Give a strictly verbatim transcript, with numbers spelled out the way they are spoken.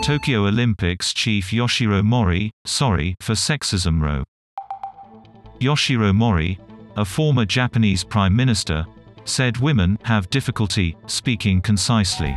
Tokyo Olympics chief Yoshiro Mori, sorry for sexism row. Yoshiro Mori, a former Japanese prime minister, said women have difficulty speaking concisely.